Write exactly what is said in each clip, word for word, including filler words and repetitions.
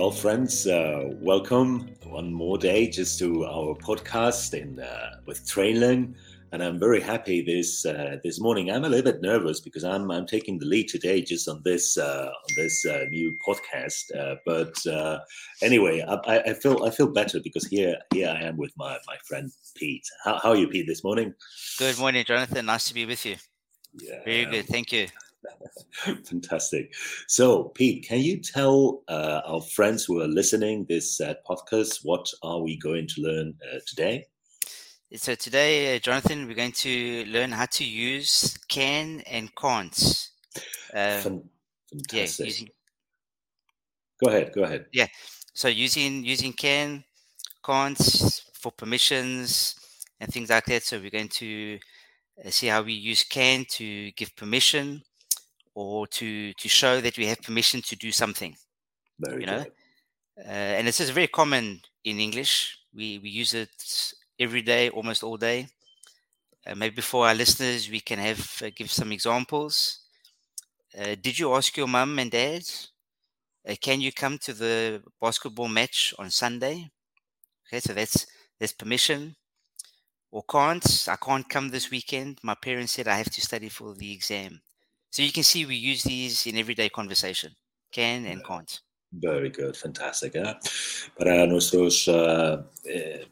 Well, friends, uh, welcome one more day just to our podcast in uh, with Trainlang, and I'm very happy this uh, this morning. I'm a little bit nervous because I'm I'm taking the lead today just on this uh, on this uh, new podcast. Uh, but uh, anyway, I, I feel I feel better because here here I am with my, my friend Pete. How how are you, Pete, this morning? Good morning, Jonathan. Nice to be with you. Yeah. Very good. Thank you. Fantastic. So, Pete, can you tell uh, our friends who are listening this uh, podcast, what are we going to learn uh, today? So today, uh, Jonathan, we're going to learn how to use can and can't. Um, Fantastic. Yeah, using... Go ahead, go ahead. Yeah. So using using can, can't for permissions and things like that. So we're going to see how we use can to give permission, or to, to show that we have permission to do something, very you know, uh, and this is very common in English. We we use it every day, almost all day. Uh, maybe for our listeners, we can have uh, give some examples. Uh, did you ask your mum and dad, uh, can you come to the basketball match on Sunday? Okay, so that's that's permission. Or can't, I can't come this weekend. My parents said I have to study for the exam. So you can see we use these in everyday conversation, can and can't. Very good, fantastic. ¿eh? Para nuestros, uh, eh,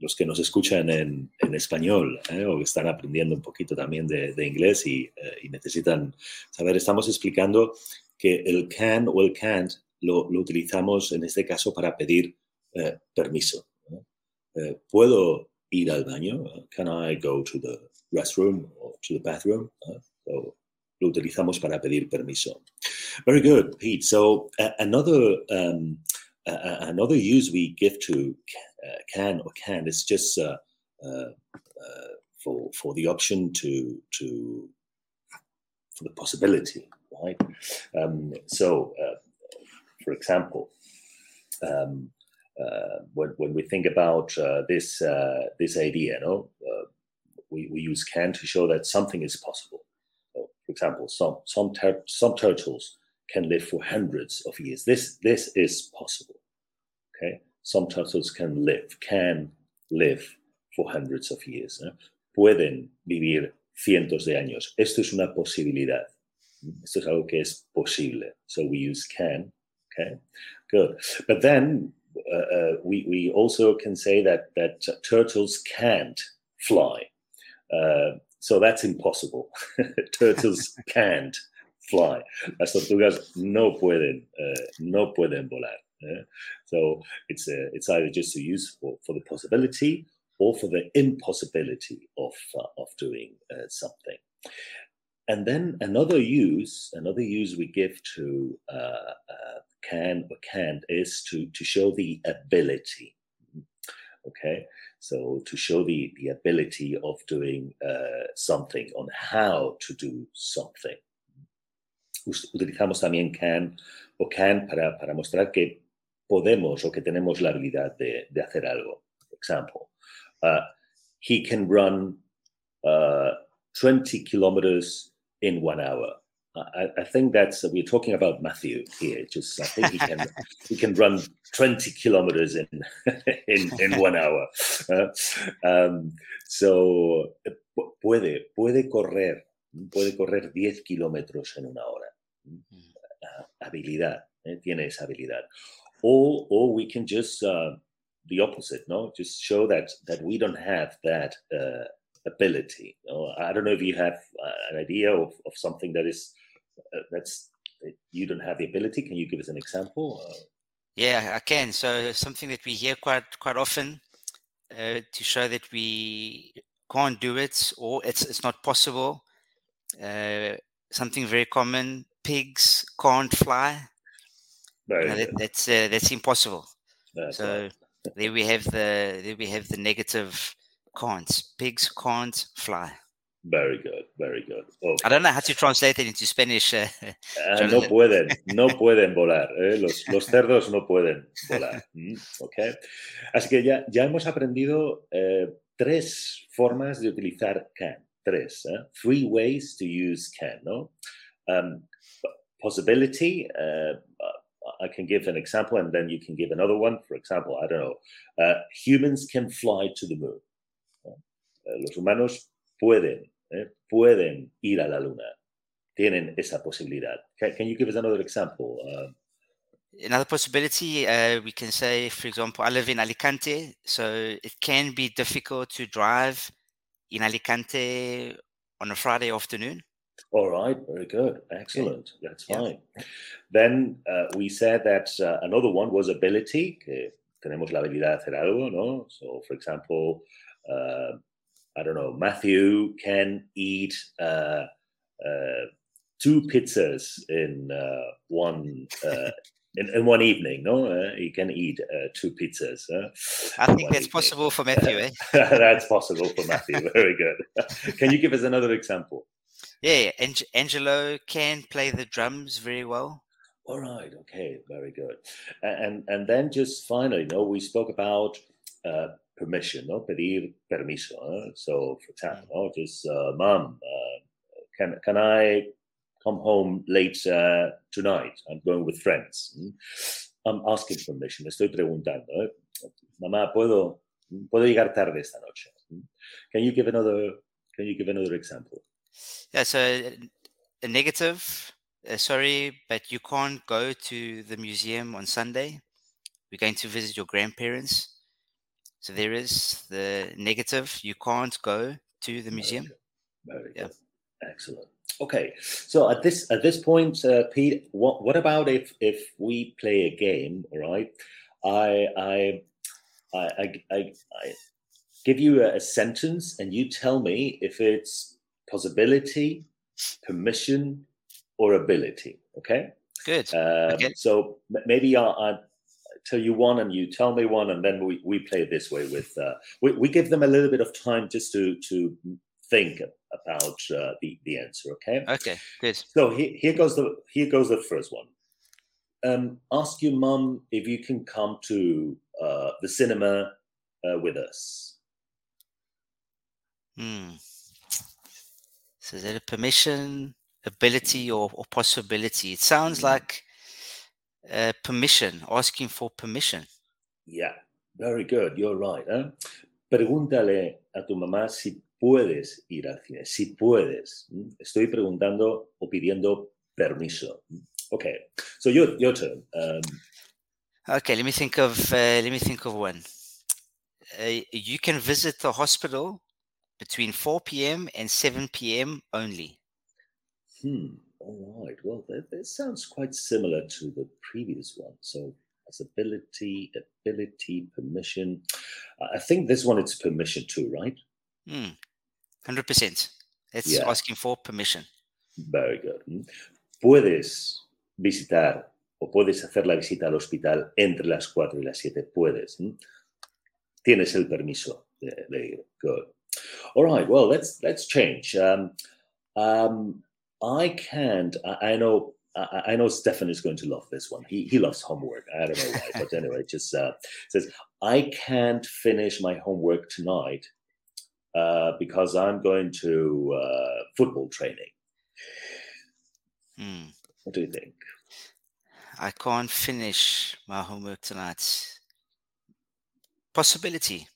los que nos escuchan en, en español ¿eh? o que están aprendiendo un poquito también de, de inglés y, eh, y necesitan saber, estamos explicando que el can o el can't lo, lo utilizamos en este caso para pedir eh, permiso. ¿no? Eh, ¿Puedo ir al baño? Can I go to the restroom or to the bathroom? ¿no? So, lo utilizamos para pedir permiso. Very good, Pete. So uh, another um, uh, another use we give to uh, can or can't is just uh, uh, uh, for for the option to to for the possibility, right? Um, so, uh, for example, um, uh, when when we think about uh, this uh, this idea, no, uh, we we use can to show that something is possible. For example, some some ter- some turtles can live for hundreds of years. This this is possible. Okay, some turtles can live can live for hundreds of years. ¿eh? Pueden vivir cientos de años. Esto es una posibilidad. Esto es algo que es posible. So we use can. Okay, good. But then uh, uh, we we also can say that that turtles can't fly. Uh, So that's impossible. Turtles can't fly. Las tortugas no pueden, uh, no pueden volar. Yeah? So it's a, it's either just a use for, for the possibility or for the impossibility of uh, of doing uh, something. And then another use, another use we give to uh, uh, can or can't is to to show the ability. Okay, so to show the, the ability of doing uh, something, on how to do something. Utilizamos también can o can para, para mostrar que podemos o que tenemos la habilidad de, de hacer algo. For example, uh, he can run uh, twenty kilometers in one hour. I, I think that's uh, we're talking about Matthew here. Just I think he can he can run twenty kilometers in in, in one hour. Uh, um, so puede puede correr puede correr diez kilómetros en una hora. Uh, habilidad eh, tiene esa habilidad. Or or we can just uh, the opposite, no, just show that that we don't have that. Uh, ability. Oh, I don't know if you have uh, an idea of, of something that is uh, that's that you don't have the ability. Can you give us an example? Uh, yeah, I can. So something that we hear quite quite often uh, to show that we can't do it or it's it's not possible. Uh, something very common: pigs can't fly. No, no, that, that's uh, that's impossible. No, so no. there we have the there we have the negative. Can't. Pigs can't fly. Very good, very good. Oh. I don't know how to translate it into Spanish. Uh, uh, no pueden, no pueden volar. Eh? Los, los cerdos no pueden volar. Mm, okay. Así que ya, ya hemos aprendido eh, tres formas de utilizar can. Tres. Eh? Three ways to use can. ¿no? Um, possibility. Uh, I can give an example, and then you can give another one. For example, I don't know, uh, humans can fly to the moon. ¿No? Uh, los humanos pueden, eh, pueden ir a la luna. Tienen esa posibilidad. Can, can you give us another example? Uh, Another possibility, uh, we can say, for example, I live in Alicante, so it can be difficult to drive in Alicante on a Friday afternoon. All right, very good. Excellent. Okay. That's fine. Yeah. Then uh, we said that uh, another one was ability, que tenemos la habilidad de hacer algo, ¿no? So, for example, uh, I don't know, Matthew can eat uh, uh, two pizzas in uh, one uh In, in one evening, no? Uh, you can eat uh, two pizzas. Uh, I think that's evening. possible for Matthew, eh? That's possible for Matthew. Very good. Can you give us another example? Yeah, Ang- Angelo can play the drums very well. All right. Okay. Very good. And and then just finally, no, we spoke about uh, permission, no? Pedir permiso. Uh? So, for example, no, just, uh, Mom, uh, can can I... come home late uh, tonight. I'm going with friends. I'm asking permission. Estoy preguntando. ¿eh? Mamá, puedo puedo llegar tarde esta noche. Can you give another? Can you give another example? Yeah. So a negative. Uh, sorry, but you can't go to the museum on Sunday. We're going to visit your grandparents. So there is the negative. You can't go to the museum. Very good. Very yeah. good. Excellent. Okay, so at this at this point, uh, Pete, what what about if if we play a game? All right, I I I I, I give you a, a sentence, and you tell me if it's possibility, permission, or ability. Okay. Good. Um, okay. So maybe I, I tell you one, and you tell me one, and then we, we play this way. With uh, we we give them a little bit of time just to to think about uh, the the answer. Okay. Okay. Good. So here, here goes the here goes the first one. Um, ask your mum if you can come to uh, the cinema uh, with us. Hmm. So is that a permission, ability, or, or possibility? It sounds like uh, permission. Asking for permission. Yeah. Very good. You're right. Huh? Pregúntale a tu mamá si puedes ir al cine, si puedes. Estoy preguntando o pidiendo permiso. Okay, so your your turn. Um, okay, let me think of uh, let me think of one. Uh, you can visit the hospital between four p.m. and seven p.m. only. Hmm. All right. Well, that, that sounds quite similar to the previous one. So. Ability, ability, permission. I think this one it's permission too, right? Mm, one hundred percent. It's yeah. asking for permission. Very good. Puedes visitar o puedes hacer la visita al hospital entre las cuatro y las siete. Puedes. Tienes el permiso. Very good. All right. Well, let's let's change. Um, um, I can't. I, I know. I know Stefan is going to love this one. He he loves homework. I don't know why, but anyway, just uh, says, I can't finish my homework tonight uh, because I'm going to uh, football training. Mm. What do you think? I can't finish my homework tonight. Possibility.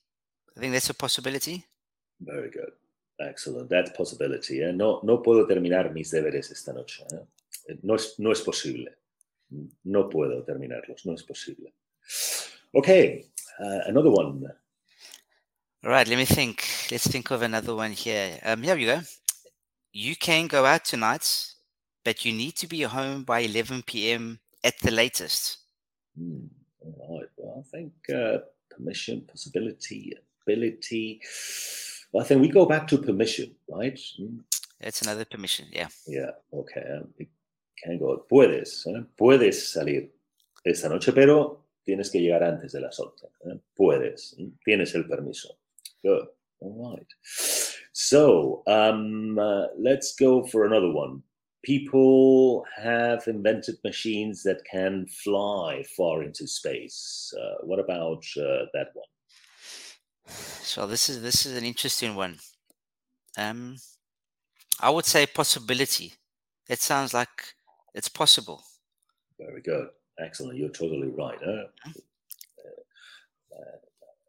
I think that's a possibility. Very good. Excellent. That's possibility. Eh? No, no puedo terminar mis deberes esta noche. Eh? No es, no es posible. No puedo terminarlos. No es posible. Okay. Uh, another one. All right. Let me think. Let's think of another one here. Um, here we go. You can go out tonight, but you need to be home by eleven p.m. at the latest. Mm, all right. Well, I think uh, permission, possibility, ability. Well, I think we go back to permission, right? Mm. That's another permission. Yeah. Yeah. Okay. Um, Can go. Puedes, ¿eh? Puedes salir esta noche, pero tienes que llegar antes de las once. ¿eh? Puedes, ¿eh? Tienes el permiso. Good. All right. So um, uh, let's go for another one. People have invented machines that can fly far into space. Uh, what about uh, that one? So this is this is an interesting one. Um, I would say possibility. It sounds like. It's possible. Very good. Excellent, you're totally right. ¿Eh? Uh, uh,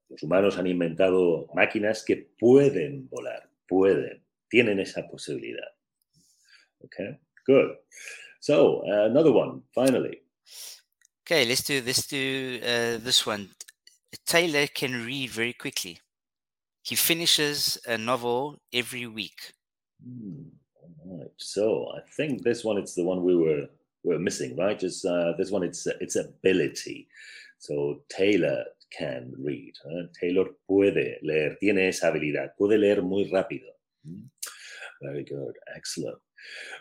los humanos han inventado máquinas que pueden volar, pueden, tienen esa posibilidad. Okay, good. So, uh, another one, finally. Okay, let's do this, do, uh, this one. Taylor can read very quickly. He finishes a novel every week. Mm, all right. So I think this one, it's the one we were we were missing, right? Just, uh, this one, it's it's ability. So Taylor can read. Uh, Taylor puede leer, tiene esa habilidad, puede leer muy rápido. Mm. Very good, excellent.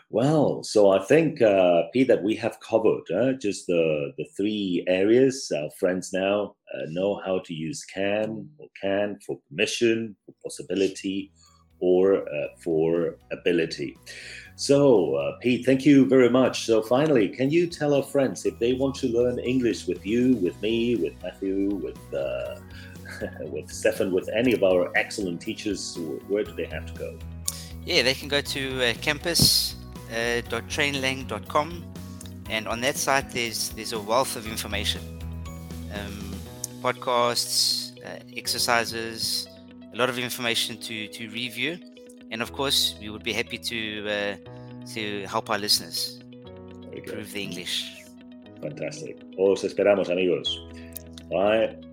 Well, so I think, uh, Pete, that we have covered uh, just the, the three areas. Our friends now uh, know how to use can or can for permission, for possibility, or uh, for ability. So, uh, Pete, thank you very much. So finally, can you tell our friends if they want to learn English with you, with me, with Matthew, with uh, with Stefan, with any of our excellent teachers, where do they have to go? Yeah, they can go to uh, campus dot trainlang dot com, uh, and on that site there's there's a wealth of information, um, podcasts, uh, exercises, a lot of information to, to review, and of course we would be happy to uh, to help our listeners improve the English. Fantastic. Os esperamos, amigos. Bye.